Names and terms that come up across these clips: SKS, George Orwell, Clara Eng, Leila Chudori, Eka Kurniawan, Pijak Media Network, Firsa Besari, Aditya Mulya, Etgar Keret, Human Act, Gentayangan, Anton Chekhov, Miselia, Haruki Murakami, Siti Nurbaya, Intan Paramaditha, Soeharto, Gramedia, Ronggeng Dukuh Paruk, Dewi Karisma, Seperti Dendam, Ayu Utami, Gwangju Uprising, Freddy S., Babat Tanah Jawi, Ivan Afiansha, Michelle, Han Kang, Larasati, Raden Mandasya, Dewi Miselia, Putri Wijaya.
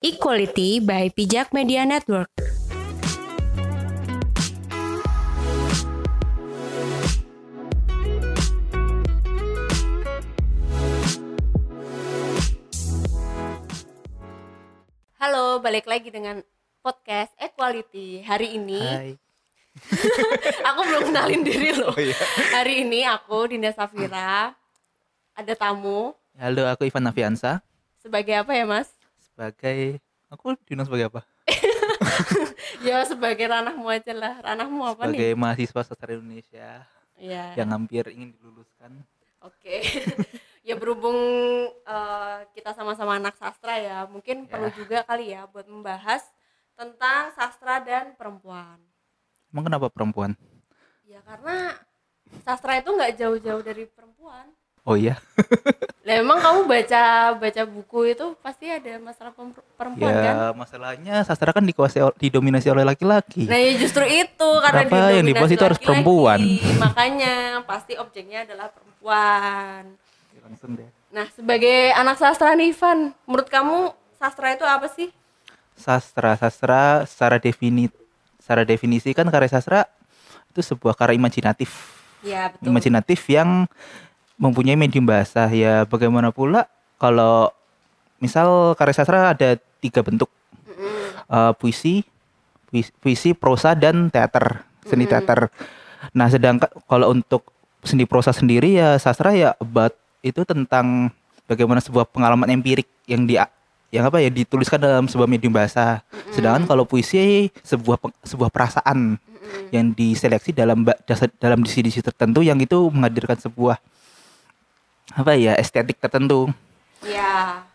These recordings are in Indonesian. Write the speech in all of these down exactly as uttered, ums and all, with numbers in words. Equality by Pijak Media Network. Halo, balik lagi dengan podcast Equality. Hari ini Hai. Aku belum kenalin diri loh. Oh, iya. Hari ini aku Dinda Safira. Ada tamu. Halo, aku Ivan Afiansha. Sebagai apa ya, Mas? Sebagai, aku diundang sebagai apa? Ya sebagai ranahmu aja lah. Ranahmu apa sebagai nih? Sebagai mahasiswa sastra Indonesia ya, yang hampir ingin diluluskan. Oke, okay. Ya berhubung uh, kita sama-sama anak sastra ya, mungkin ya, perlu juga kali ya buat membahas tentang sastra dan perempuan. Emang kenapa perempuan? Ya karena sastra itu gak jauh-jauh dari perempuan. Oh iya. Lah emang kamu baca baca buku itu pasti ada masalah perempuan ya, kan? Ya masalahnya sastra kan dikuasai didominasi oleh laki-laki. Nah ya justru itu karena didominasi yang dibuat itu harus perempuan. Makanya pasti objeknya adalah perempuan. Langsung deh. Nah sebagai anak sastra nih Ivan, menurut kamu sastra itu apa sih? Sastra sastra secara defini secara definisi kan karya sastra itu sebuah karya imajinatif. Iya betul. Imajinatif yang mempunyai medium bahasa. Ya bagaimana pula kalau misal karya sastra ada tiga bentuk, mm-hmm. uh, puisi, puisi puisi prosa dan teater, seni mm-hmm. teater. Nah sedangkan kalau untuk seni prosa sendiri ya sastra ya about itu tentang bagaimana sebuah pengalaman empirik yang di yang apa ya dituliskan dalam sebuah medium bahasa. Mm-hmm. Sedangkan kalau puisi sebuah sebuah perasaan mm-hmm. yang diseleksi dalam dalam disi-disi tertentu yang itu menghadirkan sebuah apa ya estetik tertentu. Iya.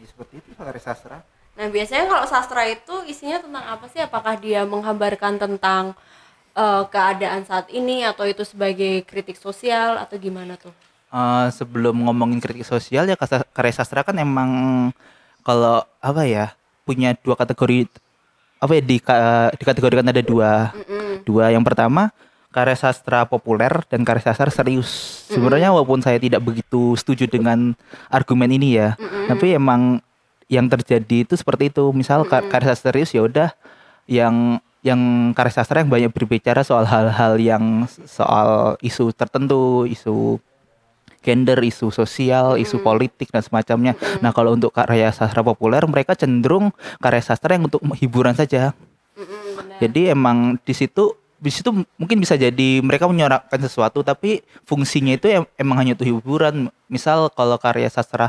Ya, seperti itu karya sastra. Nah biasanya kalau sastra itu isinya tentang apa sih? Apakah dia menggambarkan tentang uh, keadaan saat ini atau itu sebagai kritik sosial atau gimana tuh? Uh, sebelum ngomongin kritik sosial ya karya sastra kan emang kalau apa ya punya dua kategori apa ya di uh, dikategorikan ada dua. Mm-mm. Dua yang pertama karya sastra populer dan karya sastra serius. Mm-hmm. Sebenarnya walaupun saya tidak begitu setuju dengan argumen ini ya, mm-hmm. tapi emang yang terjadi itu seperti itu. Misal mm-hmm. karya sastra serius ya udah yang yang karya sastra yang banyak berbicara soal hal-hal yang soal isu tertentu, isu gender, isu sosial, mm-hmm. isu politik dan semacamnya. Mm-hmm. Nah, kalau untuk karya sastra populer mereka cenderung karya sastra yang untuk hiburan saja. Mm-hmm, jadi emang di situ di situ mungkin bisa jadi mereka menyuarakan sesuatu tapi fungsinya itu em- emang hanya untuk hiburan. Misal kalau karya sastra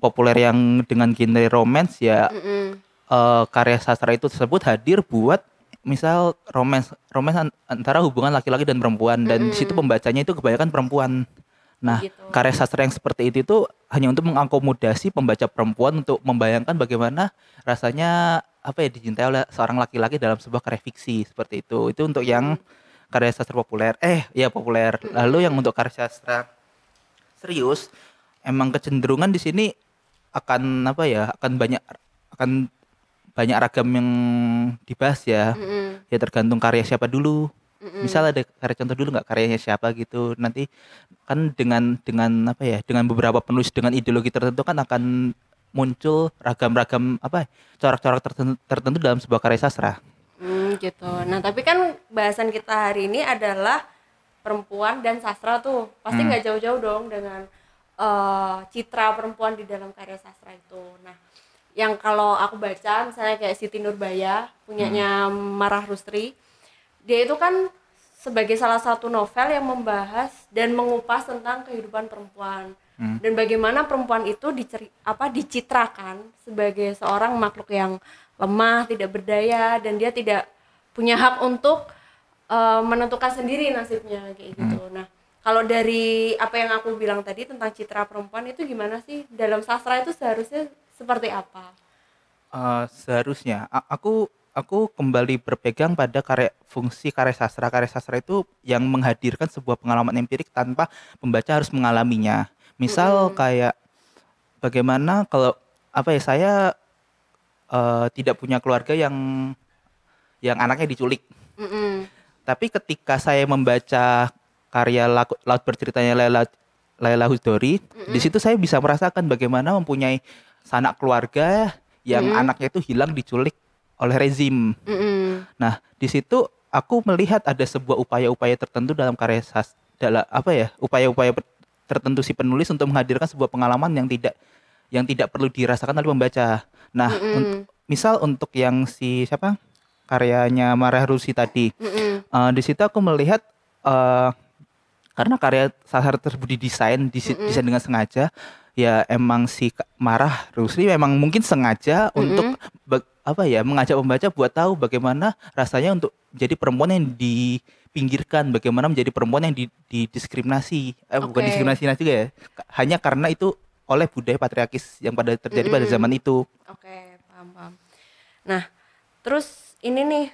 populer yang dengan genre romance ya uh, karya sastra itu tersebut hadir buat misal romance romance an- antara hubungan laki-laki dan perempuan dan mm-mm. di situ pembacanya itu kebanyakan perempuan. Nah, gitu. Karya sastra yang seperti itu itu hanya untuk mengakomodasi pembaca perempuan untuk membayangkan bagaimana rasanya apa ya dicintai oleh seorang laki-laki dalam sebuah karya fiksi seperti itu. Itu untuk yang karya sastra populer. Eh, ya populer. Lalu yang untuk karya sastra serius emang kecenderungan di sini akan apa ya? Akan banyak akan banyak ragam yang dibahas ya. Mm-hmm. Ya tergantung karya siapa dulu. Mm-hmm. Misal ada karya contoh dulu enggak karyanya siapa gitu. Nanti kan dengan dengan apa ya? Dengan beberapa penulis dengan ideologi tertentu kan akan muncul ragam-ragam apa corak-corak tertentu, tertentu dalam sebuah karya sastra. Hmm, gitu. Nah tapi kan bahasan kita hari ini adalah perempuan dan sastra tuh pasti nggak hmm. jauh-jauh dong dengan uh, citra perempuan di dalam karya sastra itu. Nah yang kalau aku baca misalnya kayak Siti Nurbaya punyanya hmm. Marah Rusli, dia itu kan sebagai salah satu novel yang membahas dan mengupas tentang kehidupan perempuan. Hmm. Dan bagaimana perempuan itu diceri, apa, dicitrakan sebagai seorang makhluk yang lemah, tidak berdaya, dan dia tidak punya hak untuk uh, menentukan sendiri nasibnya kayak gitu. Hmm. Nah, kalau dari apa yang aku bilang tadi tentang citra perempuan itu gimana sih? Dalam sastra itu seharusnya seperti apa? Uh, seharusnya, A- aku aku kembali berpegang pada karya fungsi karya sastra. Karya sastra itu yang menghadirkan sebuah pengalaman empirik tanpa pembaca harus mengalaminya. Misal mm-hmm. kayak bagaimana kalau apa ya saya uh, tidak punya keluarga yang yang anaknya diculik. Mm-hmm. Tapi ketika saya membaca karya Laut, laut Berceritanya Leila Leila Chudori, mm-hmm. di situ saya bisa merasakan bagaimana mempunyai sanak keluarga yang mm-hmm. anaknya itu hilang diculik oleh rezim. Mm-hmm. Nah, di situ aku melihat ada sebuah upaya-upaya tertentu dalam karya sastra, dalam apa ya, upaya-upaya tertentu si penulis untuk menghadirkan sebuah pengalaman yang tidak yang tidak perlu dirasakan oleh pembaca. Nah, mm-hmm. untuk, misal untuk yang si siapa karyanya Marah Rusli tadi, mm-hmm. uh, di situ aku melihat uh, karena karya sastra tersebut didesain desain mm-hmm. dengan sengaja. Ya emang si Marah Rusli memang mungkin sengaja mm-hmm. untuk be- apa ya mengajak pembaca buat tahu bagaimana rasanya untuk jadi perempuan yang dipinggirkan, bagaimana menjadi perempuan yang didiskriminasi, eh, okay. bukan diskriminasi juga ya, hanya karena itu oleh budaya patriarkis yang pada terjadi mm-hmm. pada zaman itu. Oke, okay, paham paham. Nah, terus ini nih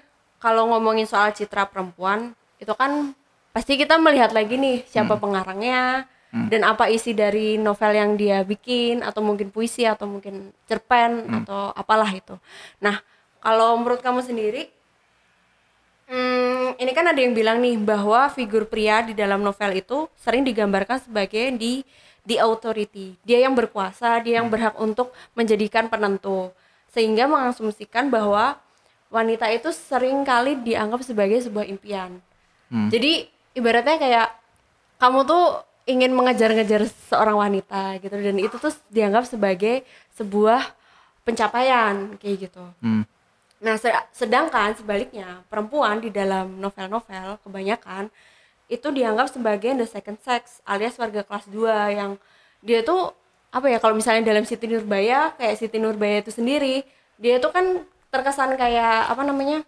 kalau ngomongin soal citra perempuan itu kan pasti kita melihat lagi nih siapa hmm. pengarangnya. Hmm. Dan apa isi dari novel yang dia bikin, atau mungkin puisi, atau mungkin cerpen, hmm. atau apalah itu. Nah, kalau menurut kamu sendiri, hmm, ini kan ada yang bilang nih bahwa figur pria di dalam novel itu sering digambarkan sebagai di the authority. Dia yang berkuasa, dia yang berhak untuk menjadikan penentu. Sehingga mengasumsikan bahwa wanita itu sering kali dianggap sebagai sebuah impian. Hmm. Jadi ibaratnya kayak kamu tuh ingin mengejar-ngejar seorang wanita gitu, dan itu tuh dianggap sebagai sebuah pencapaian kayak gitu. Hmm. Nah, sedangkan sebaliknya perempuan di dalam novel-novel kebanyakan itu dianggap sebagai the second sex, alias warga kelas dua yang dia tuh apa ya, kalau misalnya dalam Siti Nurbaya, kayak Siti Nurbaya itu sendiri, dia tuh kan terkesan kayak apa namanya?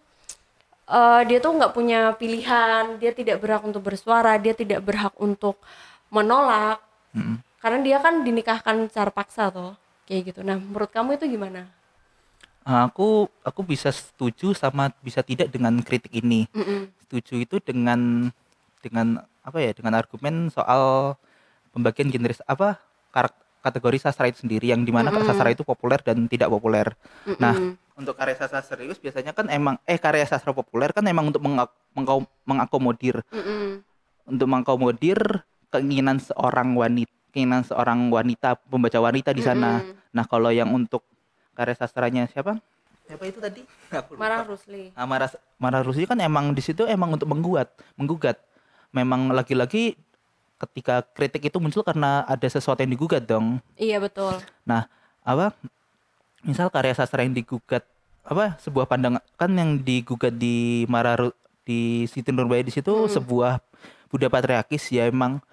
Uh, dia tuh enggak punya pilihan, dia tidak berhak untuk bersuara, dia tidak berhak untuk menolak, mm-hmm. karena dia kan dinikahkan secara paksa tuh, kayak gitu. Nah, menurut kamu itu gimana? Aku aku bisa setuju sama bisa tidak dengan kritik ini. Mm-mm. Setuju itu dengan dengan apa ya? Dengan argumen soal pembagian genre apa karakter, kategori sastra itu sendiri, yang dimana mm-hmm. sastra itu populer dan tidak populer. Mm-hmm. Nah, untuk karya sastra serius biasanya kan emang eh karya sastra populer kan emang untuk mengak- mengak- mengakomodir mm-hmm. untuk mengakomodir keinginan seorang wanita, keinginan seorang wanita, pembaca wanita di sana. Mm-hmm. Nah, kalau yang untuk karya sastranya siapa? Siapa itu tadi? Marah Rusli. Nah, Marah, Marah Rusli kan emang di situ emang untuk menggugat, menggugat. Memang lagi-lagi ketika kritik itu muncul karena ada sesuatu yang digugat dong. Iya, betul. Nah, apa? Misal karya sastra yang digugat apa? Sebuah pandangan kan yang digugat di Marah di Siti Nurbaya di situ mm-hmm. sebuah budaya patriarkis, ya emang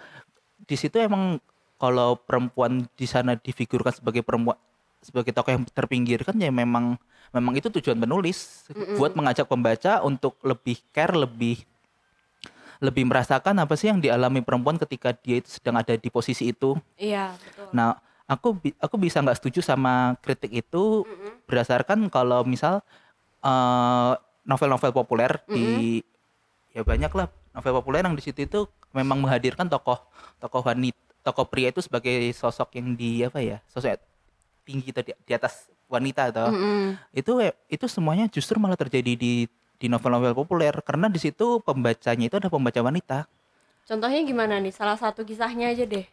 di situ emang kalau perempuan di sana difigurkan sebagai perempuan sebagai tokoh yang terpinggirkan, ya memang memang itu tujuan penulis mm-mm. buat mengajak pembaca untuk lebih care, lebih lebih merasakan apa sih yang dialami perempuan ketika dia itu sedang ada di posisi itu. Iya, betul. Nah, aku aku bisa nggak setuju sama kritik itu mm-mm. berdasarkan kalau misal uh, novel-novel populer mm-mm. di ya banyak lah novel populer yang di situ itu memang menghadirkan tokoh tokoh wanita, tokoh pria itu sebagai sosok yang di apa ya, sosok tinggi tadi di atas wanita atau mm-hmm. itu itu semuanya justru malah terjadi di di novel-novel populer karena di situ pembacanya itu ada pembaca wanita. Contohnya gimana nih? Salah satu kisahnya aja deh.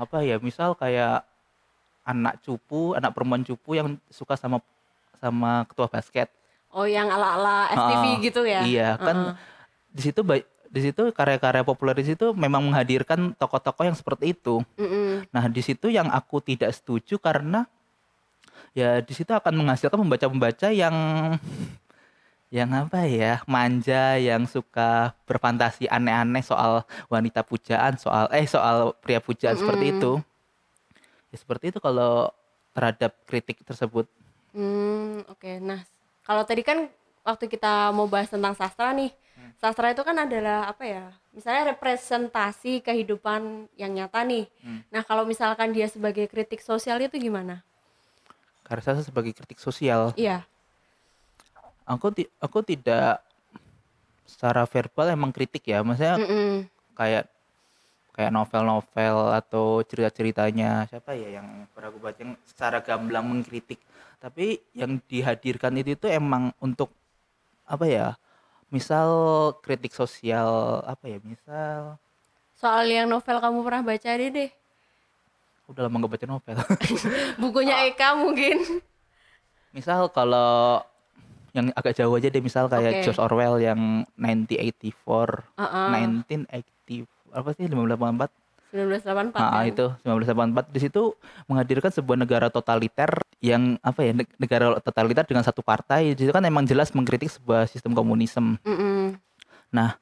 Apa ya? Misal kayak anak cupu, anak perempuan cupu yang suka sama sama ketua basket. Oh, yang ala-ala S T V uh, gitu ya? Iya, kan uh-uh. di situ baik. Di situ karya-karya populer di situ memang menghadirkan tokoh-tokoh yang seperti itu. Mm-mm. Nah, di situ yang aku tidak setuju karena ya di situ akan menghasilkan pembaca-pembaca yang yang apa ya, manja, yang suka berfantasi aneh-aneh soal wanita pujaan, soal eh soal pria pujaan mm-mm. seperti itu. Ya seperti itu kalau terhadap kritik tersebut. Hmm, oke. Okay. Nah, kalau tadi kan waktu kita mau bahas tentang sastra nih, sastra itu kan adalah apa ya, misalnya representasi kehidupan yang nyata nih. Hmm. Nah, kalau misalkan dia sebagai kritik sosial itu gimana? Karya sastra sebagai kritik sosial? Iya. Aku ti- aku tidak secara verbal emang kritik ya, maksudnya mm-mm. kayak kayak novel-novel atau cerita-ceritanya siapa ya yang pernah aku baca yang secara gamblang mengkritik. Tapi yang dihadirkan itu itu emang untuk apa ya? Misal kritik sosial apa ya, misal soal yang novel kamu pernah baca deh deh. Udah lama gak baca novel. Bukunya Eka mungkin. Misal kalau yang agak jauh aja deh, misal kayak okay. George Orwell yang nineteen eighty-four, uh-uh. nineteen eighty apa sih nineteen eighty-four? nineteen eighty-four. Nah, kan? Itu nineteen eighty-four. Di situ menghadirkan sebuah negara totaliter yang apa ya, negara totaliter dengan satu partai. Di situ kan emang jelas mengkritik sebuah sistem komunisme. Mm-mm. Nah,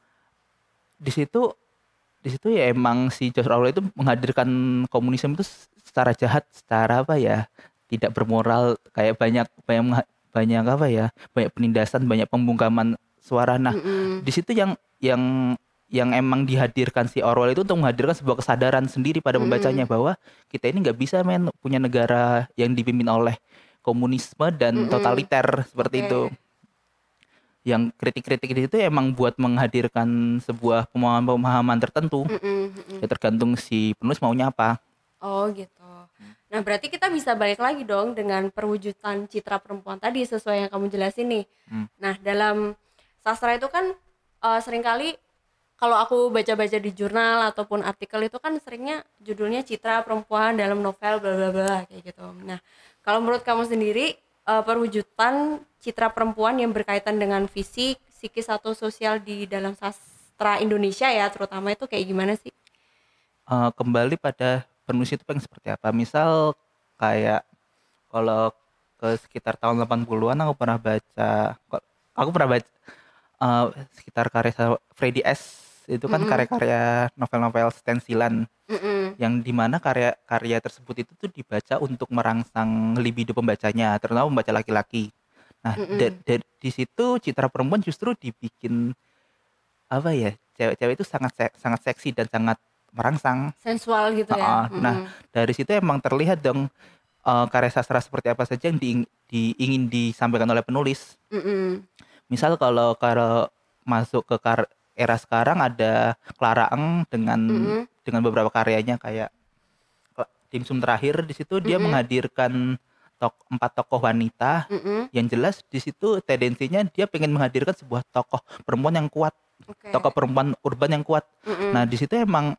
di situ di situ ya emang si George Orwell itu menghadirkan komunisme itu secara jahat, secara apa ya, tidak bermoral, kayak banyak banyak banyak apa ya, banyak penindasan, banyak pembungkaman suara. Nah, mm-hmm. di situ yang yang yang emang dihadirkan si Orwell itu untuk menghadirkan sebuah kesadaran sendiri pada pembacanya, mm-hmm. bahwa kita ini nggak bisa men punya negara yang dipimpin oleh komunisme dan mm-hmm. totaliter seperti okay. itu. Yang kritik-kritik itu emang buat menghadirkan sebuah pemahaman-pemahaman tertentu, mm-hmm. ya tergantung si penulis maunya apa. Oh gitu. Nah berarti kita bisa balik lagi dong dengan perwujudan citra perempuan tadi sesuai yang kamu jelasin nih. hmm. Nah dalam sastra itu kan e, seringkali kalau aku baca-baca di jurnal ataupun artikel itu kan seringnya judulnya citra perempuan dalam novel bla bla bla kayak gitu. Nah kalau menurut kamu sendiri e, perwujudan citra perempuan yang berkaitan dengan fisik, psikis atau sosial di dalam sastra Indonesia ya terutama itu kayak gimana sih? E, kembali pada penulis itu pengen seperti apa. Misal kayak kalau ke sekitar tahun delapan puluhan aku pernah baca aku pernah baca uh, sekitar karya Freddy S. itu kan mm-hmm. karya-karya novel-novel stensilan, mm-hmm. yang dimana karya-karya tersebut itu tuh dibaca untuk merangsang libido pembacanya, terutama pembaca laki-laki. Nah mm-hmm. da- da- di situ citra perempuan justru dibikin apa ya, cewek-cewek itu sangat se- sangat seksi dan sangat merangsang, sensual gitu ya. Nah mm-hmm. dari situ emang terlihat dong uh, karya sastra seperti apa saja yang diing- di, ingin disampaikan oleh penulis. Mm-hmm. Misal kalau kalau masuk ke kar- era sekarang ada Clara Eng dengan mm-hmm. dengan beberapa karyanya kayak Dimsum terakhir. Di situ dia mm-hmm. menghadirkan tok- empat tokoh wanita, mm-hmm. yang jelas di situ tendensinya dia pengen menghadirkan sebuah tokoh perempuan yang kuat, okay. tokoh perempuan urban yang kuat. Mm-hmm. Nah di situ emang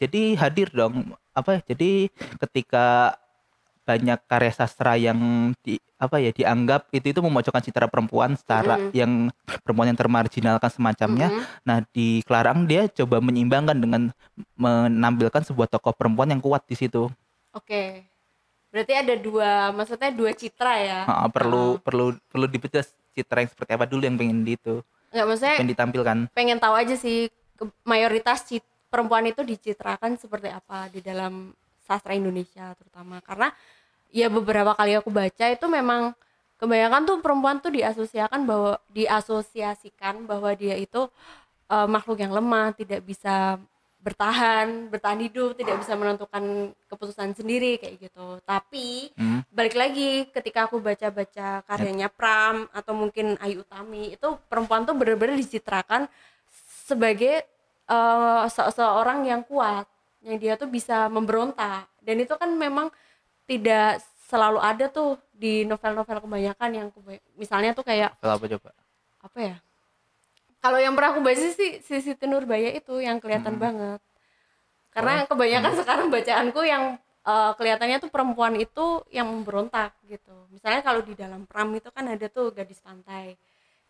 jadi hadir dong apa? Jadi ketika banyak karya sastra yang di apa ya dianggap itu itu memojokkan citra perempuan secara mm-hmm. yang perempuan yang termarginalkan semacamnya. Mm-hmm. Nah di Klarang dia coba menyeimbangkan dengan menampilkan sebuah tokoh perempuan yang kuat di situ. Oke, berarti ada dua, maksudnya dua citra ya? Ha, perlu oh. perlu perlu dibedah citra yang seperti apa dulu yang pengen di itu. Enggak, maksudnya pengen ditampilkan. Pengen tahu aja sih mayoritas citra perempuan itu dicitrakan seperti apa di dalam sastra Indonesia terutama, karena ya beberapa kali aku baca itu memang kebanyakan tuh perempuan tuh diasosiasikan bahwa diasosiasikan bahwa dia itu e, makhluk yang lemah, tidak bisa bertahan bertahan hidup, tidak bisa menentukan keputusan sendiri kayak gitu. Tapi hmm. balik lagi ketika aku baca-baca karyanya Pram atau mungkin Ayu Utami, itu perempuan tuh benar-benar dicitrakan sebagai Uh, se- seorang yang kuat, yang dia tuh bisa memberontak, dan itu kan memang tidak selalu ada tuh di novel-novel kebanyakan yang kebany- misalnya tuh kayak apa coba apa ya kalau yang pernah aku baca sih si Siti Nurbaya itu yang kelihatan hmm. banget, karena oh. kebanyakan hmm. sekarang bacaanku yang uh, kelihatannya tuh perempuan itu yang memberontak gitu. Misalnya kalau di dalam Pram itu kan ada tuh gadis pantai,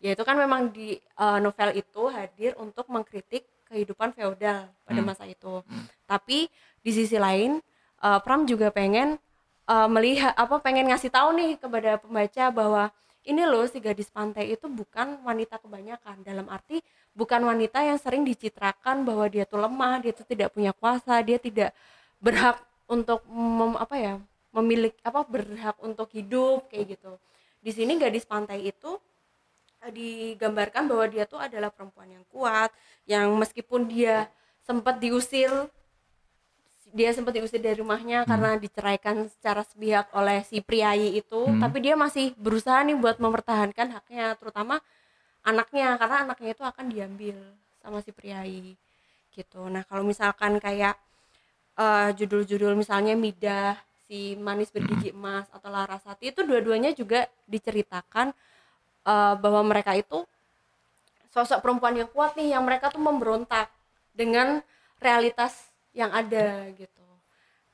ya itu kan memang di uh, novel itu hadir untuk mengkritik kehidupan feodal pada hmm. masa itu. Hmm. Tapi di sisi lain, uh, Pram juga pengen uh, melihat apa pengen ngasih tahu nih kepada pembaca bahwa ini loh si gadis pantai itu bukan wanita kebanyakan, dalam arti bukan wanita yang sering dicitrakan bahwa dia tuh lemah, dia tuh tidak punya kuasa, dia tidak berhak untuk mem, apa ya, memiliki apa berhak untuk hidup kayak gitu. Di sini gadis pantai itu digambarkan bahwa dia tuh adalah perempuan yang kuat, yang meskipun dia sempat diusir dia sempat diusir dari rumahnya hmm. karena diceraikan secara sepihak oleh si priayi itu, hmm. tapi dia masih berusaha nih buat mempertahankan haknya, terutama anaknya, karena anaknya itu akan diambil sama si priayi gitu. Nah kalau misalkan kayak uh, judul-judul misalnya Midah, si Manis Bergigi Emas, atau Larasati, itu dua-duanya juga diceritakan Uh, bahwa mereka itu sosok perempuan yang kuat nih, yang mereka tuh memberontak dengan realitas yang ada gitu.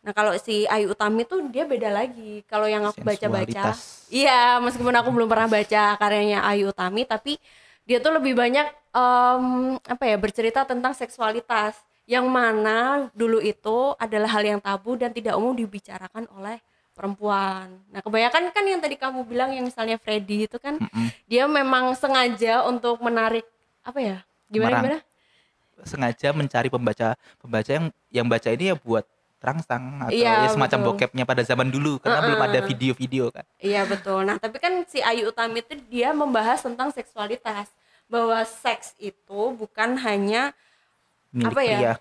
Nah kalau si Ayu Utami tuh dia beda lagi. Kalau yang aku baca-baca, iya meskipun aku belum pernah baca karyanya Ayu Utami, tapi dia tuh lebih banyak um, apa ya bercerita tentang seksualitas, yang mana dulu itu adalah hal yang tabu dan tidak umum dibicarakan oleh perempuan. Nah kebanyakan kan yang tadi kamu bilang yang misalnya Freddy itu kan mm-mm. dia memang sengaja untuk menarik apa ya gimana gimana? Sengaja mencari pembaca pembaca yang yang baca ini ya buat terangsang atau ya, ya semacam betul. Bokepnya pada zaman dulu karena uh-uh. belum ada video-video kan. Iya betul. Nah tapi kan si Ayu Utami itu dia membahas tentang seksualitas, bahwa seks itu bukan hanya milik apa pria. Ya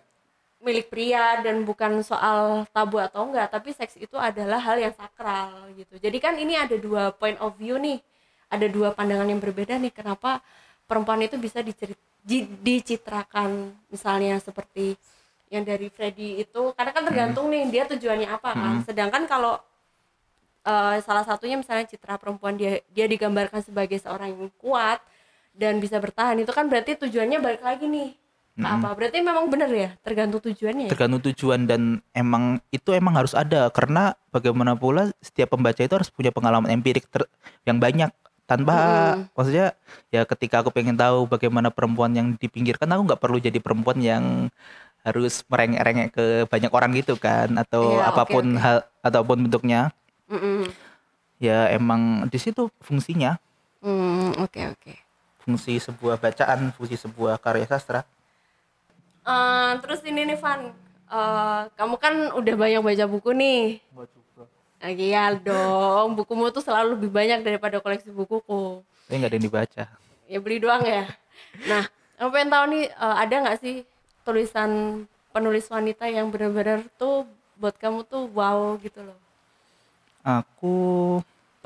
milik pria dan bukan soal tabu atau enggak, tapi seks itu adalah hal yang sakral gitu. Jadi kan ini ada dua point of view nih, ada dua pandangan yang berbeda nih kenapa perempuan itu bisa dicerit- dicitrakan misalnya seperti yang dari Freddy itu, karena kan tergantung hmm. nih dia tujuannya apa kan. Hmm. Sedangkan kalau uh, salah satunya misalnya citra perempuan dia dia digambarkan sebagai seorang yang kuat dan bisa bertahan, itu kan berarti tujuannya balik lagi nih. Hmm. Apa? Berarti memang benar ya, tergantung tujuannya. Ya? Tergantung tujuan dan emang itu emang harus ada, karena bagaimana pula setiap pembaca itu harus punya pengalaman empirik ter- yang banyak. Tanpa hmm. maksudnya ya ketika aku pengen tahu bagaimana perempuan yang dipinggirkan, aku nggak perlu jadi perempuan yang harus merengek-rengek ke banyak orang gitu kan, atau ya, apapun okay, okay. hal ataupun bentuknya. Mm-mm. Ya emang di situ fungsinya. Oke mm, oke. Okay, okay. Fungsi sebuah bacaan, fungsi sebuah karya sastra. Uh, terus ini nih Van, uh, kamu kan udah banyak baca buku nih. Baca buku. Iya dong, bukumu tuh selalu lebih banyak daripada koleksi bukuku. Tapi nggak ada yang dibaca. Ya beli doang ya. Nah, aku pengen tahu nih uh, ada nggak sih tulisan penulis wanita yang benar-benar tuh buat kamu tuh wow gitu loh? Aku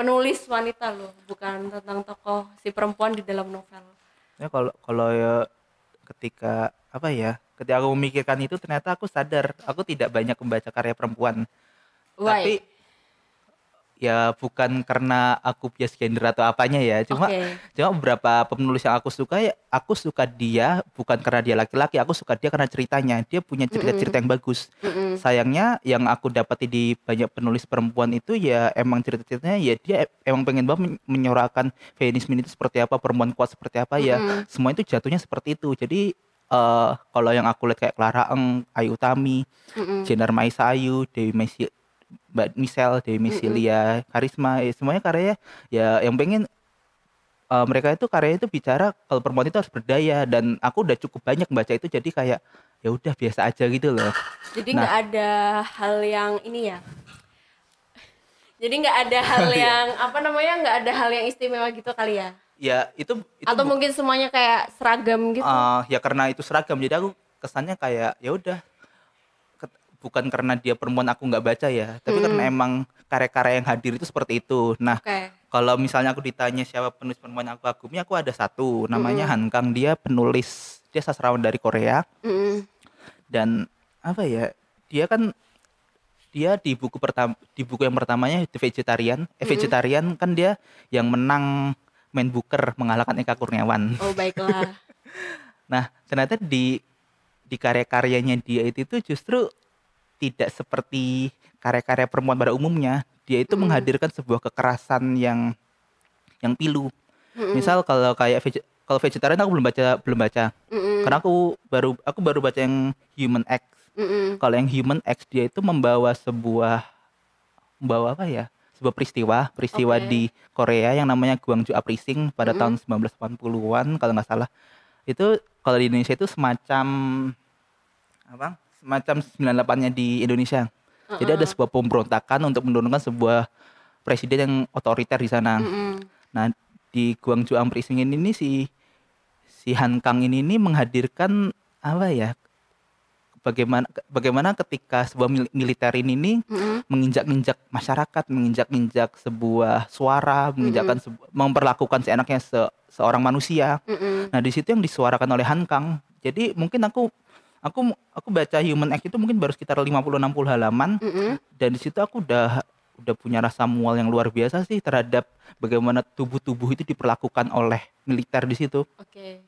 penulis wanita loh, bukan tentang tokoh si perempuan di dalam novel. Ya kalau kalau ya ketika apa ya, ketika aku memikirkan itu ternyata aku sadar aku tidak banyak membaca karya perempuan. Why? Tapi ya bukan karena aku bias gender atau apanya ya, cuma okay. cuma beberapa penulis yang aku suka ya, aku suka dia bukan karena dia laki-laki, aku suka dia karena ceritanya, dia punya cerita-cerita mm-mm. yang bagus. Mm-mm. Sayangnya yang aku dapati di banyak penulis perempuan itu ya emang cerita-ceritanya ya dia emang pengen banget menyorakan feminisme itu seperti apa, perempuan kuat seperti apa ya, mm-mm. semua itu jatuhnya seperti itu. Jadi uh, kalau yang aku lihat kayak Clara Eng, Ayu Utami, mm-mm. Djenar Maesa Ayu, Dewi Messi, Mbak Michelle, Dewi Miselia, Karisma, ya semuanya karya ya yang pengen uh, mereka itu karya itu bicara kalau perempuan itu harus berdaya, dan aku udah cukup banyak baca itu jadi kayak ya udah biasa aja gitu loh. Jadi nggak nah, ada hal yang ini ya. Jadi nggak ada hal yang apa namanya nggak ada hal yang istimewa gitu kali ya. Ya itu. itu Atau bu- mungkin semuanya kayak seragam gitu. Uh, ya karena itu seragam jadi aku kesannya kayak ya udah. Bukan karena dia perempuan aku gak baca ya, tapi hmm. karena emang karya-karya yang hadir itu seperti itu. Nah okay. kalau misalnya aku ditanya siapa penulis perempuan yang aku agumi, aku ada satu namanya hmm. Han Kang. Dia penulis, dia sastrawan dari Korea. hmm. Dan apa ya, dia kan dia di buku pertama, di buku yang pertamanya The Vegetarian hmm. eh, Vegetarian kan dia yang menang Man Booker, mengalahkan Eka Kurniawan. Oh baiklah. Nah ternyata di di karya-karyanya dia itu justru tidak seperti karya-karya perempuan pada umumnya. Dia itu mm. menghadirkan sebuah kekerasan yang yang pilu. Mm-mm. Misal kalau kayak vege, kalau vegetarian aku belum baca belum baca. Mm-mm. Karena aku baru aku baru baca yang Human Act. Kalau yang Human Act dia itu membawa sebuah membawa apa ya? Sebuah peristiwa, peristiwa okay. di Korea yang namanya Gwangju Uprising pada mm-mm. tahun sembilan belas delapan puluhan kalau enggak salah. Itu kalau di Indonesia itu semacam apa? Semacam sembilan puluh delapan-nya di Indonesia. Uh-uh. Jadi ada sebuah pemberontakan untuk menurunkan sebuah presiden yang otoriter di sana. Uh-uh. Nah, di Gwangju Uprising ini si si Han Kang ini, ini menghadirkan apa ya? Bagaimana bagaimana ketika sebuah militer ini uh-uh. menginjak-injak masyarakat, menginjak-injak sebuah suara, menginjakkan uh-uh. sebu- memperlakukan seenaknya se- seorang manusia. Uh-uh. Nah, di situ yang disuarakan oleh Han Kang. Jadi mungkin aku Aku aku baca Human Act itu mungkin baru sekitar lima puluh sampai enam puluh halaman. Mm-hmm. Dan di situ aku udah udah punya rasa mual yang luar biasa sih terhadap bagaimana tubuh-tubuh itu diperlakukan oleh militer di situ. Oke.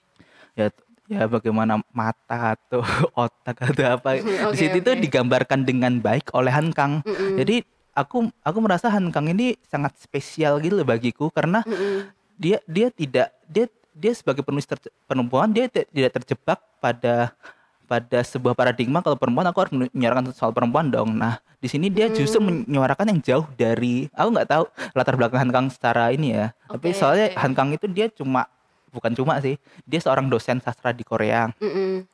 Okay. Ya ya bagaimana mata atau otak atau apa okay, di situ okay. Itu digambarkan dengan baik oleh Han Kang. Mm-mm. Jadi aku aku merasa Han Kang ini sangat spesial gitu bagiku karena Mm-mm. dia dia tidak dia dia sebagai penulis ter, perempuan dia te, tidak terjebak pada pada sebuah paradigma kalau perempuan aku harus menyuarakan soal perempuan dong. Nah, di sini dia justru menyuarakan yang jauh dari aku nggak tahu latar belakang Han Kang secara ini ya. Okay, tapi soalnya okay. Han Kang itu dia cuma bukan cuma sih, dia seorang dosen sastra di Korea. Mm-mm.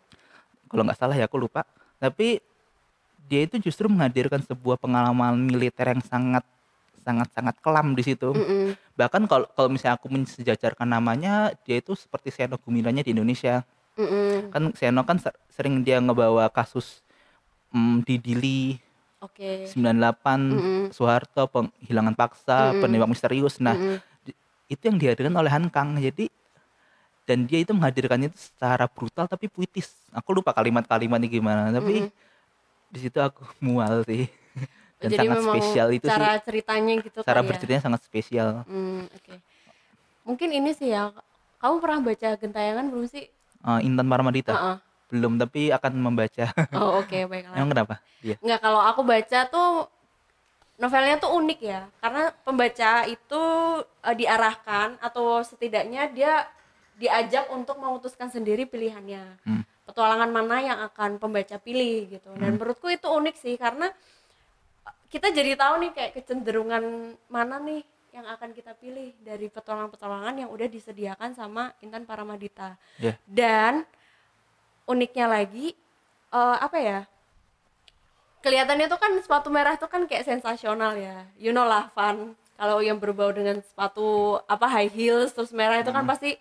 Kalau nggak salah ya aku lupa. Tapi dia itu justru menghadirkan sebuah pengalaman militer yang sangat sangat sangat kelam di situ. Mm-mm. Bahkan kalau kalau misalnya aku mensejajarkan namanya, dia itu seperti Seno Gumiranya di Indonesia. Mm-mm. Kan Seno kan sering dia ngebawa kasus mm, di Dili, okay. sembilan puluh delapan, Mm-mm. Soeharto, penghilangan paksa, Mm-mm. penembak misterius. Nah, Mm-mm. itu yang dihadirkan oleh Han Kang. Jadi dan dia itu menghadirkannya itu secara brutal tapi puitis. Aku lupa kalimat-kalimatnya gimana, tapi mm-hmm. di situ aku mual sih. Dan jadi sangat spesial itu sih. Cara ceritanya gitu kan. Cara berceritanya ya? Sangat spesial. Mm, oke. Okay. Mungkin ini sih ya. Kamu pernah baca Gentayangan belum sih? Uh, Intan Paramaditha. Uh-uh. Belum, tapi akan membaca. Oh, oke, okay, baiklah. Emang kenapa? Iya. Enggak, kalau aku baca tuh novelnya tuh unik ya. Karena pembaca itu uh, diarahkan atau setidaknya dia diajak untuk memutuskan sendiri pilihannya, hmm. petualangan mana yang akan pembaca pilih gitu. Dan hmm. menurutku itu unik sih karena kita jadi tahu nih kayak kecenderungan mana nih yang akan kita pilih dari petualangan-petualangan yang udah disediakan sama Intan Paramaditha. Yeah. Dan uniknya lagi uh, apa ya? Kelihatannya tuh kan sepatu merah tuh kan kayak sensasional ya. You know lah, fun. Kalau yang berbau dengan sepatu apa high heels terus merah itu kan hmm. pasti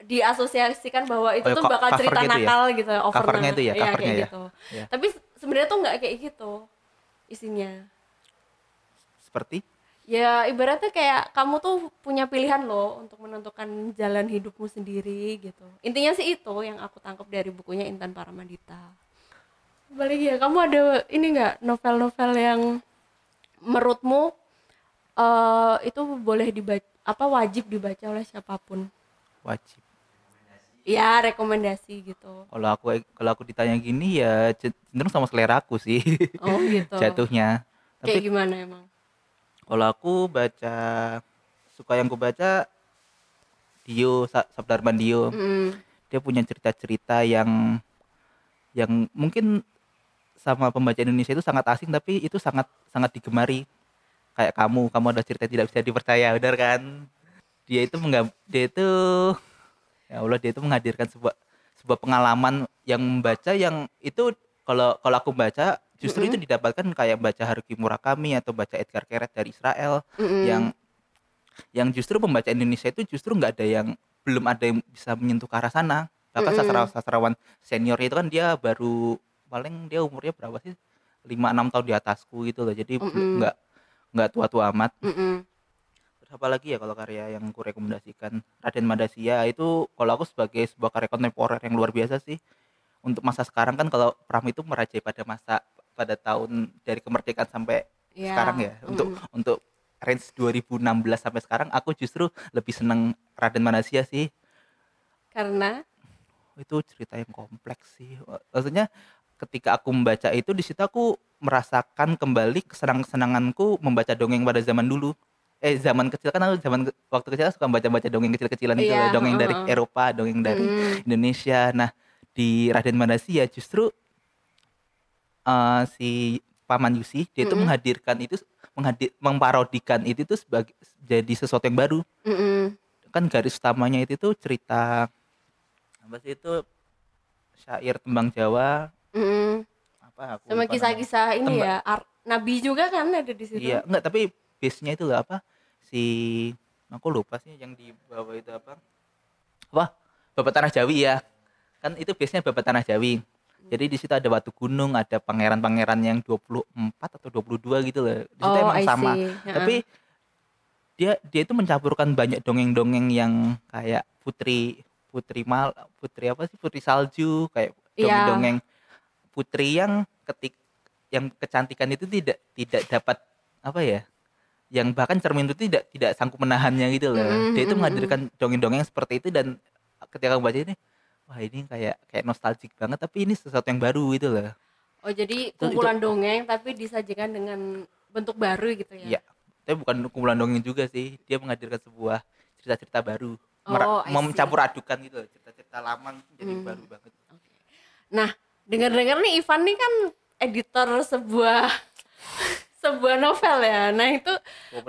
diasosiasikan bahwa itu oh, tuh bakal cerita gitu nakal ya? Gitu over covernya itu ya, ya kayak ya. Gitu ya. Tapi sebenarnya tuh nggak kayak gitu isinya, seperti ya ibaratnya kayak kamu tuh punya pilihan loh untuk menentukan jalan hidupmu sendiri gitu. Intinya sih itu yang aku tangkap dari bukunya Intan Paramaditha. Balik ya, kamu ada ini nggak novel-novel yang menurutmu uh, itu boleh dibaca apa wajib dibaca oleh siapapun? Wajib. Ya rekomendasi gitu. Kalau aku kalau aku ditanya gini ya cenderung sama selera aku sih. Oh gitu. Jatuhnya. Tapi, kayak gimana emang? Kalau aku baca suka yang ku baca Dio Sabdarman Dio. Mm. Dia punya cerita-cerita yang yang mungkin sama pembaca Indonesia itu sangat asing tapi itu sangat sangat digemari. Kayak kamu, kamu ada cerita yang tidak bisa dipercaya, benar kan? Dia itu menggab, dia itu ya Allah dia itu menghadirkan sebuah sebuah pengalaman yang membaca yang itu kalau kalau aku baca justru mm-hmm. itu didapatkan kayak baca Haruki Murakami atau baca Etgar Keret dari Israel mm-hmm. yang yang justru pembaca Indonesia itu justru nggak ada yang belum ada yang bisa menyentuh ke arah sana. Bahkan mm-hmm. sastrawan-sastrawan senior itu kan dia baru paling dia umurnya berapa sih lima enam tahun di atasku gitu loh, jadi mm-hmm. nggak nggak tua-tua amat. Mm-hmm. Apalagi ya kalau karya yang aku rekomendasikan Raden Mandasya itu kalau aku sebagai sebuah karya kontemporer yang luar biasa sih untuk masa sekarang kan. Kalau Pram itu merajai pada masa pada tahun dari kemerdekaan sampai yeah. sekarang ya mm. untuk untuk range dua ribu enam belas sampai sekarang aku justru lebih seneng Raden Mandasya sih karena itu cerita yang kompleks sih. Maksudnya ketika aku membaca itu di situ aku merasakan kembali kesenang-kesenanganku membaca dongeng pada zaman dulu. Eh zaman kecil kan aku zaman waktu kecil suka baca-baca dongeng kecil-kecilan gitu yeah, dongeng uh, dari Eropa, dongeng dari uh, Indonesia. Nah, di Raden Mandasya justru uh, si Paman Yusi dia itu uh, menghadirkan itu menghadir memparodikan itu tuh sebagai jadi sesuatu yang baru. Uh, kan garis utamanya itu tuh cerita apa sih itu syair tembang Jawa. Uh, apa aku sama kisah-kisah namanya. Ini Temba- ya Ar- Nabi juga kan ada di situ. Iya, enggak tapi base-nya itu lah apa si aku lupa sih yang di bawah itu apa apa Babat Tanah Jawi ya kan itu base-nya Babat Tanah Jawi. Jadi di situ ada batu gunung, ada pangeran-pangeran yang dua puluh empat atau dua puluh dua gitu loh di situ. Oh, emang sama yeah. Tapi dia dia itu mencampurkan banyak dongeng-dongeng yang kayak putri putri mal putri apa sih putri salju kayak dongeng-dongeng yeah. putri yang ketik yang kecantikan itu tidak tidak dapat apa ya yang bahkan cermin itu tidak tidak sanggup menahannya gitu loh. Mm-hmm. Dia itu menghadirkan dongeng-dongeng seperti itu dan ketika aku baca ini wah ini kayak kayak nostalgic banget, tapi ini sesuatu yang baru gitu loh. Oh, jadi kumpulan itu, dongeng tapi disajikan dengan bentuk baru gitu ya? Iya, tapi bukan kumpulan dongeng juga sih, dia menghadirkan sebuah cerita-cerita baru. Oh, mencampur adukan gitu, cerita-cerita lama jadi hmm. baru banget. Okay. Nah, dengar-dengar nih Ivan nih kan editor sebuah sebuah novel ya. Nah, itu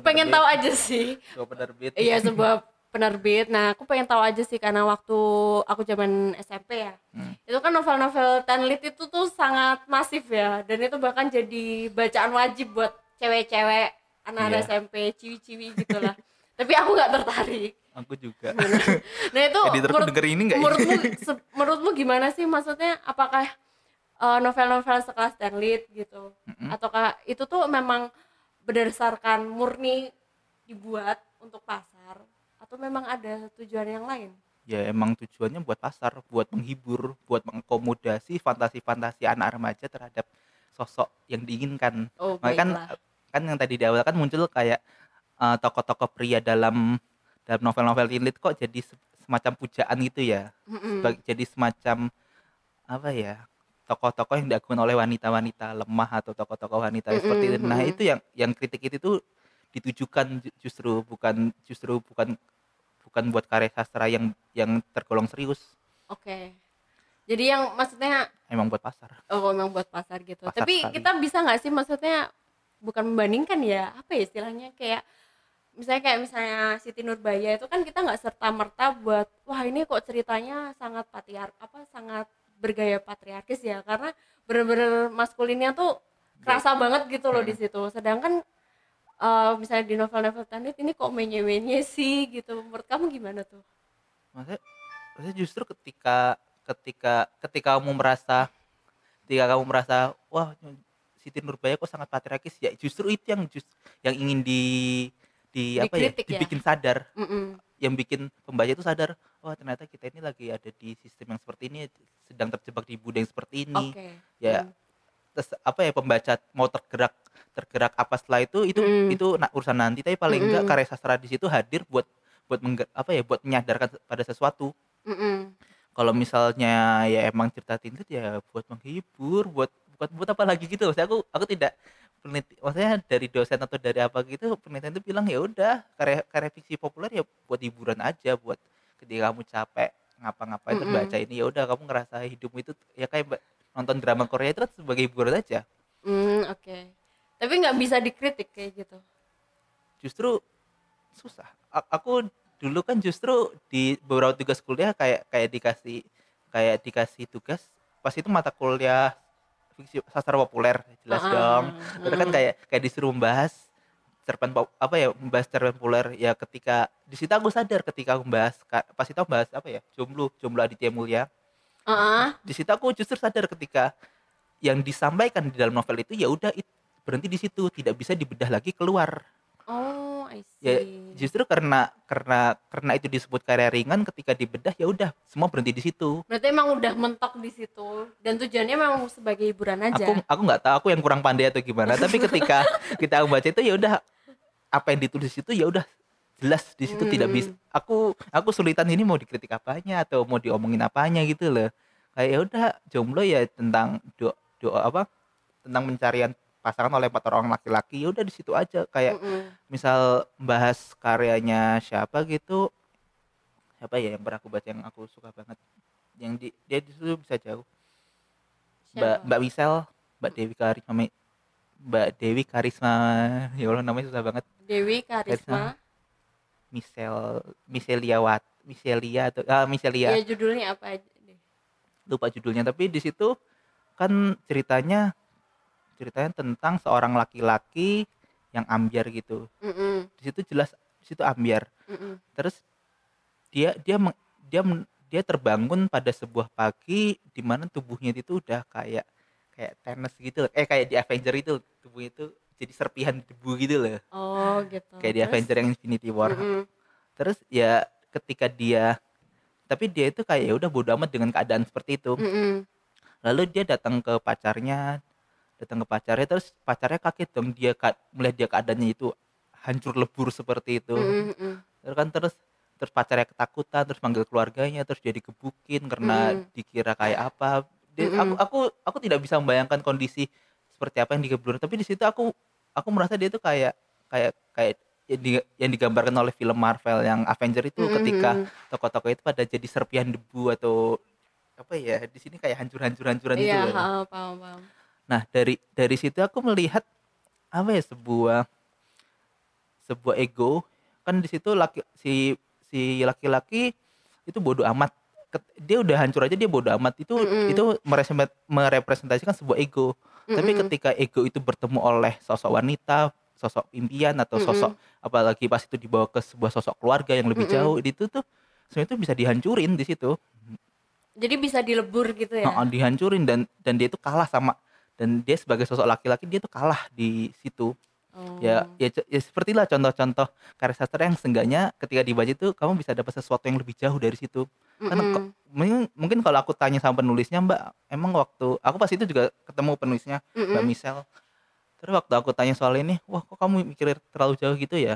pengen tahu aja sih. Sebuah penerbit. Iya, sebuah penerbit. Nah, aku pengen tahu aja sih karena waktu aku zaman S M P ya. Hmm. Itu kan novel-novel Tenlit itu tuh sangat masif ya, dan itu bahkan jadi bacaan wajib buat cewek-cewek, anak-anak yeah. S M P, ciwi-ciwi gitu lah. Tapi aku gak tertarik. Aku juga. Nah itu menurut, ini gak menurutmu, se- menurutmu gimana sih? Maksudnya apakah uh, novel-novel sekelas Tenlit gitu mm-hmm. ataukah itu tuh memang berdasarkan murni dibuat untuk pasar, atau memang ada tujuan yang lain? Ya emang tujuannya buat pasar, buat menghibur, buat mengakomodasi fantasi-fantasi anak remaja terhadap sosok yang diinginkan. Oh, makanya kan, kan yang tadi di awal kan muncul kayak Uh, tokoh-tokoh pria dalam dalam novel-novel Tenlit kok jadi se- semacam pujaan gitu ya, Seba- jadi semacam apa ya, tokoh-tokoh yang diakui oleh wanita-wanita lemah atau tokoh-tokoh wanita mm-mm, seperti itu. Nah itu yang yang kritik itu tuh ditujukan justru bukan justru bukan bukan buat karya sastra yang yang tergolong serius. Oke. Okay. Jadi yang maksudnya emang buat pasar. Oh, emang buat pasar gitu. Pasar tapi sekali. Kita bisa nggak sih maksudnya bukan membandingkan ya, apa ya istilahnya, kayak misalnya kayak misalnya Siti Nurbaya itu kan kita nggak serta merta buat wah ini kok ceritanya sangat patriar apa sangat bergaya patriarkis ya, karena bener-bener maskulinnya tuh kerasa banget gitu loh di situ. Sedangkan uh, misalnya di novel-novel Tenlit ini kok menye-menye sih gitu. Menurut kamu gimana tuh? Maksudnya, maksudnya justru ketika ketika ketika kamu merasa ketika kamu merasa wah Siti Nurbaya kok sangat patriarkis ya, justru itu yang just yang ingin di di apa ya, dibikin ya? Sadar. Mm-mm. Yang bikin pembaca itu sadar, wah oh, ternyata kita ini lagi ada di sistem yang seperti ini, sedang terjebak di budaya yang seperti ini. Okay. Ya mm. Terus apa ya, pembaca mau tergerak tergerak apa setelah itu itu mm. itu nah, urusan nanti, tapi paling enggak karya sastra di situ hadir buat buat mengger, apa ya buat menyadarkan pada sesuatu. Mm-mm. Kalau misalnya ya emang cerita Tenlit ya buat menghibur, buat buat buat apa lagi gitu. Maksudnya aku aku tidak peneliti, maksudnya dari dosen atau dari apa gitu, penelitian itu bilang ya udah karya karya fiksi populer ya buat hiburan aja, buat ketika kamu capek ngapa-ngapain terbaca ini ya udah kamu ngerasa hidupmu itu ya kayak nonton drama Korea itu kan sebagai hiburan aja. Mm, oke. Okay. Tapi nggak bisa dikritik kayak gitu. Justru susah. A- aku dulu kan justru di beberapa tugas kuliah kayak kayak dikasih kayak dikasih tugas pas itu mata kuliah fiksi sastra populer, jelas uh-huh. dong. Terus kan kayak kayak disuruh membahas cerpen apa ya, membahas cerpen populer ya. Ketika di situ aku sadar ketika aku membahas pas itu membahas apa ya, Jomblo, Jomblo Aditya Mulya. Uh-huh. Di situ aku justru sadar ketika yang disampaikan di dalam novel itu ya udah berhenti di situ, tidak bisa dibedah lagi keluar. Oh. Ya, justru karena karena karena itu disebut karya ringan, ketika dibedah ya udah semua berhenti di situ. Berarti emang udah mentok di situ dan tujuannya memang sebagai hiburan aja. Aku aku nggak tahu, aku yang kurang pandai atau gimana. Tapi ketika kita baca itu ya udah apa yang ditulis itu ya udah jelas di situ hmm. tidak bisa. Aku aku sulitan ini mau dikritik apanya atau mau diomongin apanya gitu loh. Kayak ya udah Jomblo ya tentang doa, doa apa tentang pencarian pasangan oleh empat orang laki-laki, ya udah di situ aja. Kayak mm-mm. misal bahas karyanya siapa gitu, siapa ya yang pernah aku baca yang aku suka banget, yang di, dia disitu bisa jauh. Mbak Mbak Michelle, Mbak Dewi Karisma, Mbak Dewi Karisma, ya Allah namanya susah banget. Dewi Karisma, Michelle, Miselia Wat, Miselia atau ah Miselia. Ya judulnya apa aja deh. Lupa judulnya, tapi di situ kan ceritanya ceritanya tentang seorang laki-laki yang ambyar gitu. Mm-mm. Di situ jelas di situ ambyar. Mm-mm. Terus dia dia dia dia terbangun pada sebuah pagi di mana tubuhnya itu udah kayak kayak Thanos gitu. Eh kayak di Avenger itu tubuhnya itu jadi serpihan debu gitu loh. Oh, gitu. Kayak di Avenger yang Infinity War. Mm-mm. Terus ya ketika dia tapi dia itu kayak ya udah bodo amat dengan keadaan seperti itu. Mm-mm. Lalu dia datang ke pacarnya datang ke pacarnya, terus pacarnya kaget dong dia melihat dia keadaannya itu hancur lebur seperti itu. Mm-hmm. Terus kan terus terus pacarnya ketakutan, terus manggil keluarganya, terus jadi kebukin karena mm. dikira kayak apa. Dia, aku aku aku tidak bisa membayangkan kondisi seperti apa yang digambarkan, tapi di situ aku aku merasa dia tuh kayak kayak kayak yang digambarkan oleh film Marvel yang Avenger itu, mm-hmm. ketika tokoh-tokoh itu pada jadi serpihan debu atau apa ya, di sini kayak hancur-hancur-hancuran gitu. Iya, paham, paham. Nah, dari dari situ aku melihat apa ya, sebuah sebuah ego. Kan di situ laki si si laki-laki itu bodoh amat. Dia udah hancur aja dia bodoh amat. Itu mm-hmm. itu merepresentasikan sebuah ego. Mm-hmm. Tapi ketika ego itu bertemu oleh sosok wanita, sosok impian atau sosok mm-hmm. apalagi pas itu dibawa ke sebuah sosok keluarga yang lebih mm-hmm. jauh, itu tuh sebenarnya itu bisa dihancurin di situ. Jadi bisa dilebur gitu ya. Nah, dihancurin dan dan dia itu kalah sama, dan dia sebagai sosok laki-laki dia tuh kalah di situ. Oh. Ya, ya ya sepertilah contoh-contoh karya sastra yang seenggaknya ketika dibaca itu kamu bisa dapat sesuatu yang lebih jauh dari situ. Mm-hmm. Kan mungkin, mungkin kalau aku tanya sama penulisnya, Mbak, emang waktu aku pas itu juga ketemu penulisnya, mm-hmm. Mbak Michelle. Terus waktu aku tanya soal ini, wah kok kamu mikir terlalu jauh gitu ya?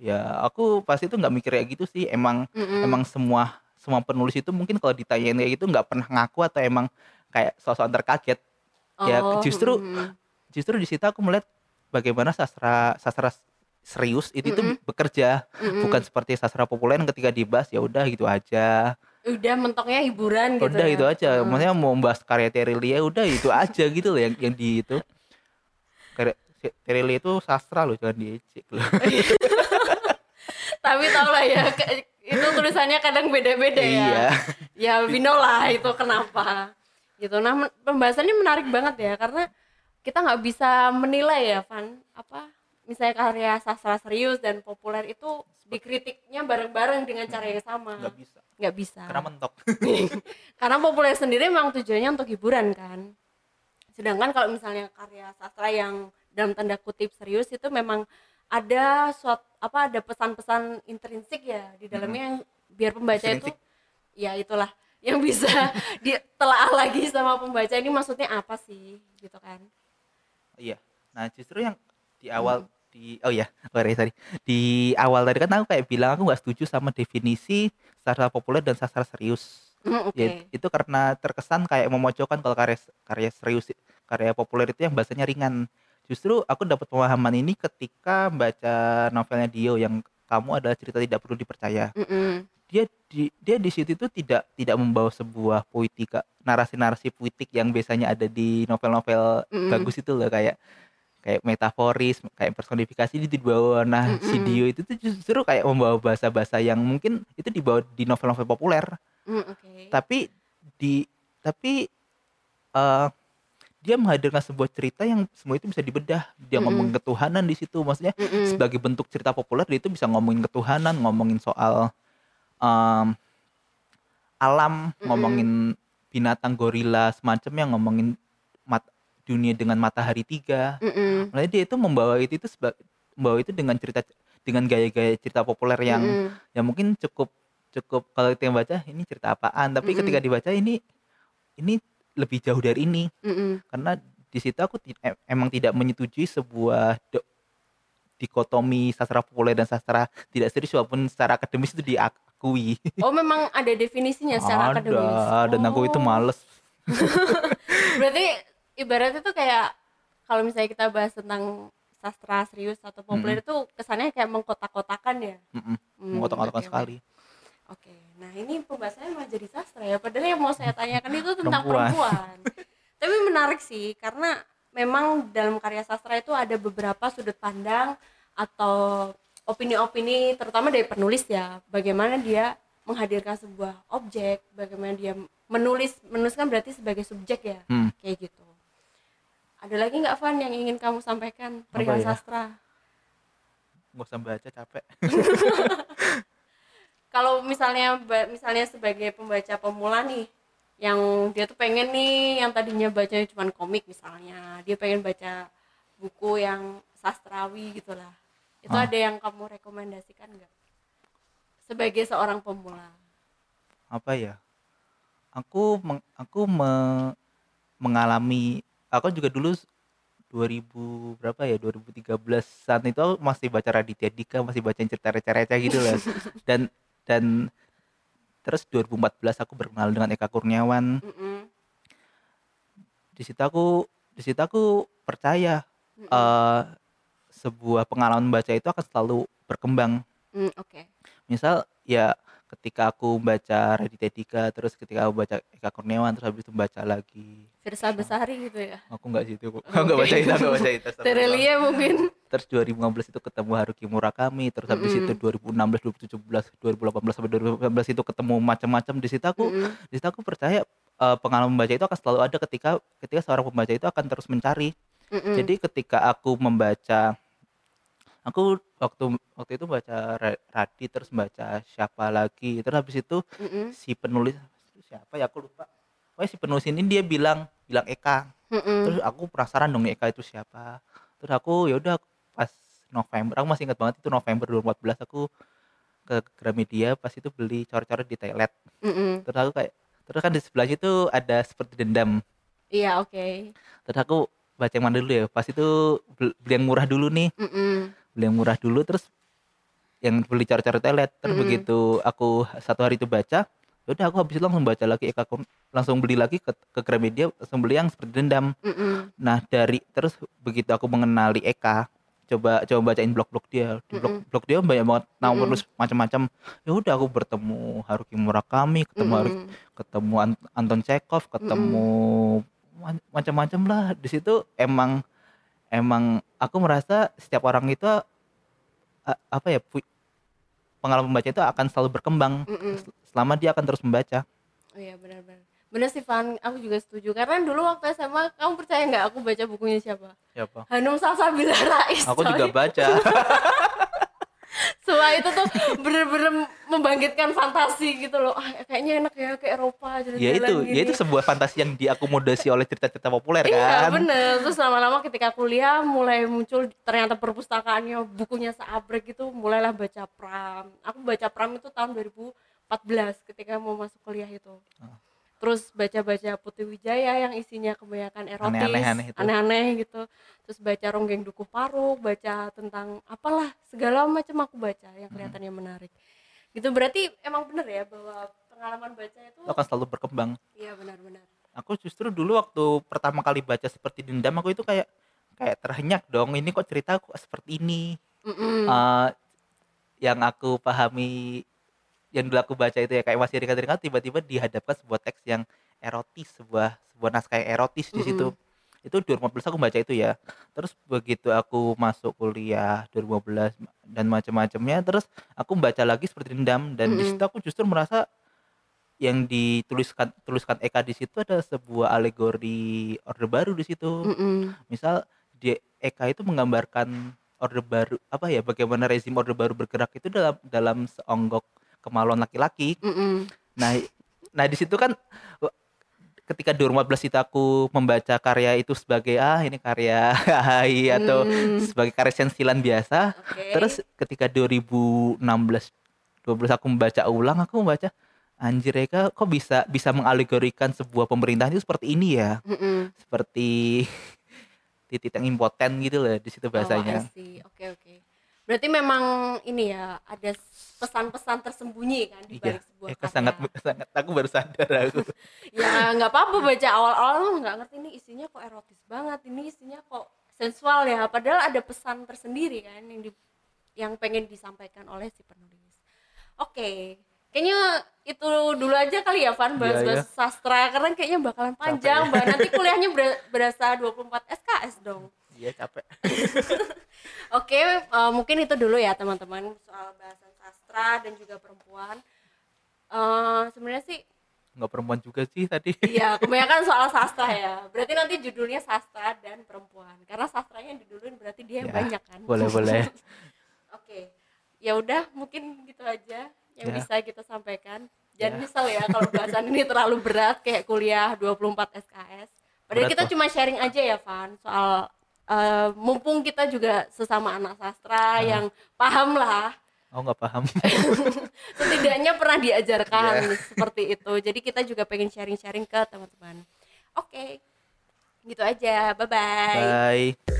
Ya aku pasti itu nggak mikir kayak gitu sih. Emang mm-hmm. emang semua semua penulis itu mungkin kalau ditanyain kayak gitu nggak pernah ngaku atau emang kayak sosok terkaget. Oh, ya justru mm-hmm. justru di situ aku melihat bagaimana sastra sastra serius itu mm-hmm. tuh bekerja, mm-hmm. bukan seperti sastra populer yang ketika dibahas ya udah gitu aja. Udah mentoknya hiburan gitu. Udah ya. Itu aja. Hmm. Maksudnya mau membahas karya Terelia udah itu aja gitu loh yang yang di itu. Terelia itu sastra loh, jangan diejek loh. Tapi tau lah ya, itu tulisannya kadang beda-beda ya. Iya. Ya bino lah itu kenapa gitu. Nah, pembahasannya menarik banget ya, karena kita nggak bisa menilai ya, Van, apa misalnya karya sastra serius dan populer itu dikritiknya bareng-bareng dengan cara yang sama. Nggak bisa. Nggak bisa. Karena mentok. Karena populer sendiri memang tujuannya untuk hiburan kan. Sedangkan kalau misalnya karya sastra yang dalam tanda kutip serius itu memang ada suatu apa ada pesan-pesan intrinsik ya di dalamnya, mm-hmm. yang biar pembaca intrinsik. Itu ya itulah yang bisa ditelaah lagi sama pembaca, ini maksudnya apa sih gitu kan. Iya. Nah, justru yang di awal mm-hmm. di oh ya, sorry, sorry. Di awal tadi kan aku kayak bilang aku enggak setuju sama definisi sastra populer dan sastra serius. Mm, okay. Ya, itu karena terkesan kayak memojokkan kalau karya karya serius, karya populer itu yang bahasanya ringan. Justru aku dapat pemahaman ini ketika baca novelnya Dio yang Kamu Adalah Cerita Tidak Perlu Dipercaya. Mm-mm. Dia di dia di situ itu tidak tidak membawa sebuah puitika, narasi-narasi puitik yang biasanya ada di novel-novel Mm-mm. bagus itu loh, kayak kayak metaforis, kayak personifikasi itu dibawa. Nah, mm-mm. si Dio itu tuh justru kayak membawa bahasa-bahasa yang mungkin itu dibawa di novel-novel populer. Mm, okay. Tapi di tapi uh, dia menghadirkan sebuah cerita yang semua itu bisa dibedah. Dia mm-hmm. ngomongin ketuhanan di situ, maksudnya mm-hmm. sebagai bentuk cerita populer dia itu bisa ngomongin ketuhanan, ngomongin soal um, alam, mm-hmm. ngomongin binatang gorila semacamnya, ngomongin mat- dunia dengan matahari tiga. Mm-hmm. Makanya dia itu membawa itu itu seba- membawa itu dengan cerita dengan gaya-gaya cerita populer yang mm-hmm. yang mungkin cukup cukup kalau kita yang baca ini cerita apaan, tapi mm-hmm. ketika dibaca ini ini lebih jauh dari ini, mm-hmm. karena di situ aku t- emang tidak menyetujui sebuah do- dikotomi sastra populer dan sastra tidak serius, walaupun secara akademis itu diakui. Oh, memang ada definisinya secara ada, akademis. Ada, dan oh. aku itu males. Berarti ibaratnya tuh kayak kalau misalnya kita bahas tentang sastra serius atau populer itu mm-hmm. kesannya kayak mengkotak-kotakan ya. Mm-hmm. Mm, mengkotak-kotakan okay, sekali. Oke, nah ini pembahasannya malah jadi sastra ya, padahal yang mau saya tanyakan itu tentang perempuan, perempuan. Tapi menarik sih, karena memang dalam karya sastra itu ada beberapa sudut pandang atau opini-opini, terutama dari penulis ya, bagaimana dia menghadirkan sebuah objek, bagaimana dia menulis, menulis kan berarti sebagai subjek ya, hmm. kayak gitu. Ada lagi gak, Van, yang ingin kamu sampaikan perihal ya? Sastra? Gak usah baca, capek. Kalau misalnya misalnya sebagai pembaca pemula nih, yang dia tuh pengen nih, yang tadinya bacanya cuma komik misalnya, dia pengen baca buku yang sastrawi gitu lah, itu ah. ada yang kamu rekomendasikan nggak sebagai seorang pemula? Apa ya, aku meng, aku me, mengalami aku juga dulu dua ribu berapa ya, dua ribu tiga belas saat itu aku masih baca Raditya Dika, masih baca cerita receh-receh gitu lah, dan Dan terus dua ribu empat belas aku berkenal dengan Eka Kurniawan. Mm-hmm. Di situ aku di situ aku percaya mm-hmm. uh, sebuah pengalaman baca itu akan selalu berkembang. Mm, Oke. Okay. Misal ya ketika aku baca Raditya Dika, terus ketika aku baca Eka Kurniawan, terus habis itu baca lagi Firsa Besari gitu ya. Aku enggak gitu kok. Aku enggak baca itu, enggak baca itu. Terelia mungkin. Terus dua ribu lima belas itu ketemu Haruki Murakami, terus habis mm-hmm. itu dua ribu enam belas, dua ribu tujuh belas, dua ribu delapan belas sampai dua ribu sembilan belas itu ketemu macam-macam. Di situ aku mm-hmm. di situ aku percaya uh, pengalaman membaca itu akan selalu ada ketika ketika seorang pembaca itu akan terus mencari. Mm-hmm. Jadi ketika aku membaca Aku waktu waktu itu baca Radit, terus baca siapa lagi, terus habis itu mm-hmm. si penulis siapa ya aku lupa. Oh si penulis ini dia bilang bilang Eka, mm-hmm. terus aku penasaran dong Eka itu siapa. Terus aku yaudah pas November, aku masih ingat banget itu November dua ribu empat belas aku ke Gramedia, pas itu beli coret-coret di Thailand. Mm-hmm. Terus aku kayak terus kan di sebelah situ ada Seperti Dendam. Iya yeah, oke. Okay. Terus aku baca yang mana dulu ya? Pas itu beli yang murah dulu nih. Mm-hmm. Beli yang murah dulu, terus yang beli coret-coret telet. Terus mm-hmm. begitu aku satu hari itu baca, yaudah aku habis itu langsung baca lagi Eka, langsung beli lagi ke, ke Gramedia, langsung beli yang Seperti Dendam. Mm-hmm. Nah dari terus begitu aku mengenali Eka, coba coba bacain blog-blog dia, di blog mm-hmm. blog dia banyak banget nama penulis mm-hmm. macam-macam. Yaudah aku bertemu Haruki Murakami, ketemu mm-hmm. Haruki, ketemu Anton Chekhov, ketemu mm-hmm. macam-macam lah. Di situ emang Emang aku merasa setiap orang itu apa ya pengalaman membaca itu akan selalu berkembang mm-mm. selama dia akan terus membaca. Oh iya benar-benar. Benar sih Van, aku juga setuju. Karena dulu waktu S M A kamu percaya nggak aku baca bukunya siapa? Siapa? Hanum Salsabila Rais. Aku sorry. Juga baca. Setelah itu tuh bener-bener membangkitkan fantasi gitu loh. Ah, kayaknya enak ya ke Eropa jalan-jalan ya itu, gini. Ya itu sebuah fantasi yang diakomodasi oleh cerita-cerita populer kan. Iya bener. Terus lama-lama ketika kuliah mulai muncul ternyata perpustakaannya, bukunya seabrek gitu. Mulailah baca Pram. Aku baca Pram itu tahun dua ribu empat belas ketika mau masuk kuliah itu. Oh. Terus baca-baca Putri Wijaya yang isinya kebanyakan erotis, aneh-aneh, aneh-aneh gitu. Terus baca Ronggeng Dukuh Paruk, baca tentang apalah segala macam aku baca yang kelihatannya hmm. menarik. Gitu berarti emang benar ya bahwa pengalaman baca itu akan selalu berkembang. Iya benar-benar. Aku justru dulu waktu pertama kali baca Seperti Dendam aku itu kayak kayak terhenyak dong. Ini kok cerita aku seperti ini. Uh, yang aku pahami. Yang dulu aku baca itu ya kayak masih ringan-ringan, tiba-tiba dihadapkan sebuah teks yang erotis, sebuah sebuah naskah yang erotis mm-hmm. di situ. Itu dua ribu lima belas aku baca itu ya. Terus begitu aku masuk kuliah dua ribu lima belas dan macam-macamnya, terus aku baca lagi Seperti Dendam dan mm-hmm. di situ aku justru merasa yang dituliskan tuliskan Eka di situ ada sebuah alegori Orde Baru di situ. Mm-hmm. Misal di Eka itu menggambarkan Orde Baru apa ya, bagaimana rezim Orde Baru bergerak itu dalam dalam seonggok kemaluan laki-laki. Mm-mm. Nah, nah di situ kan ketika dua ribu lima belas itu aku membaca karya itu sebagai ah ini karya hai atau mm. sebagai karya sensilan biasa. Okay. Terus ketika dua ribu enam belas dua ribu dua belas aku membaca ulang, aku membaca anjir Eka kok bisa bisa mengalegorikan sebuah pemerintahan itu seperti ini ya. Mm-mm. Seperti titik yang impoten gitu loh di situ bahasanya. Oh, oke oke. Berarti memang ini ya ada pesan-pesan tersembunyi kan di balik iya, sebuah Eka karya. Sangat sangat aku baru sadar aku. Ya nggak apa-apa baca awal-awal lo nggak ngerti ini isinya kok erotis banget, ini isinya kok sensual ya. Padahal ada pesan tersendiri kan yang di, yang pengen disampaikan oleh si penulis. Oke, okay. Kayaknya itu dulu aja kali ya Van bahas-bahas iya, iya. sastra karena kayaknya bakalan panjang banget. Ya. Nanti kuliahnya berasa dua puluh empat S K S dong. Iya capek. Oke, uh, mungkin itu dulu ya teman-teman soal bahasan sastra dan juga perempuan. Uh, sebenarnya sih nggak perempuan juga sih tadi. Iya, kebanyakan soal sastra ya. Berarti nanti judulnya sastra dan perempuan. Karena sastranya diduluin berarti dia yang banyak kan. Boleh boleh. Oke, ya udah mungkin gitu aja yang ya. Bisa kita sampaikan. Jangan ya. Misal ya kalau bahasan ini terlalu berat kayak kuliah dua puluh empat S K S. Padahal berat kita loh. Cuma sharing aja ya Van soal Uh, mumpung kita juga sesama anak sastra ah. yang paham lah. Oh nggak paham. Setidaknya pernah diajarkan yeah. seperti itu. Jadi kita juga pengen sharing-sharing ke teman-teman. Oke, okay. Gitu aja. Bye-bye. Bye.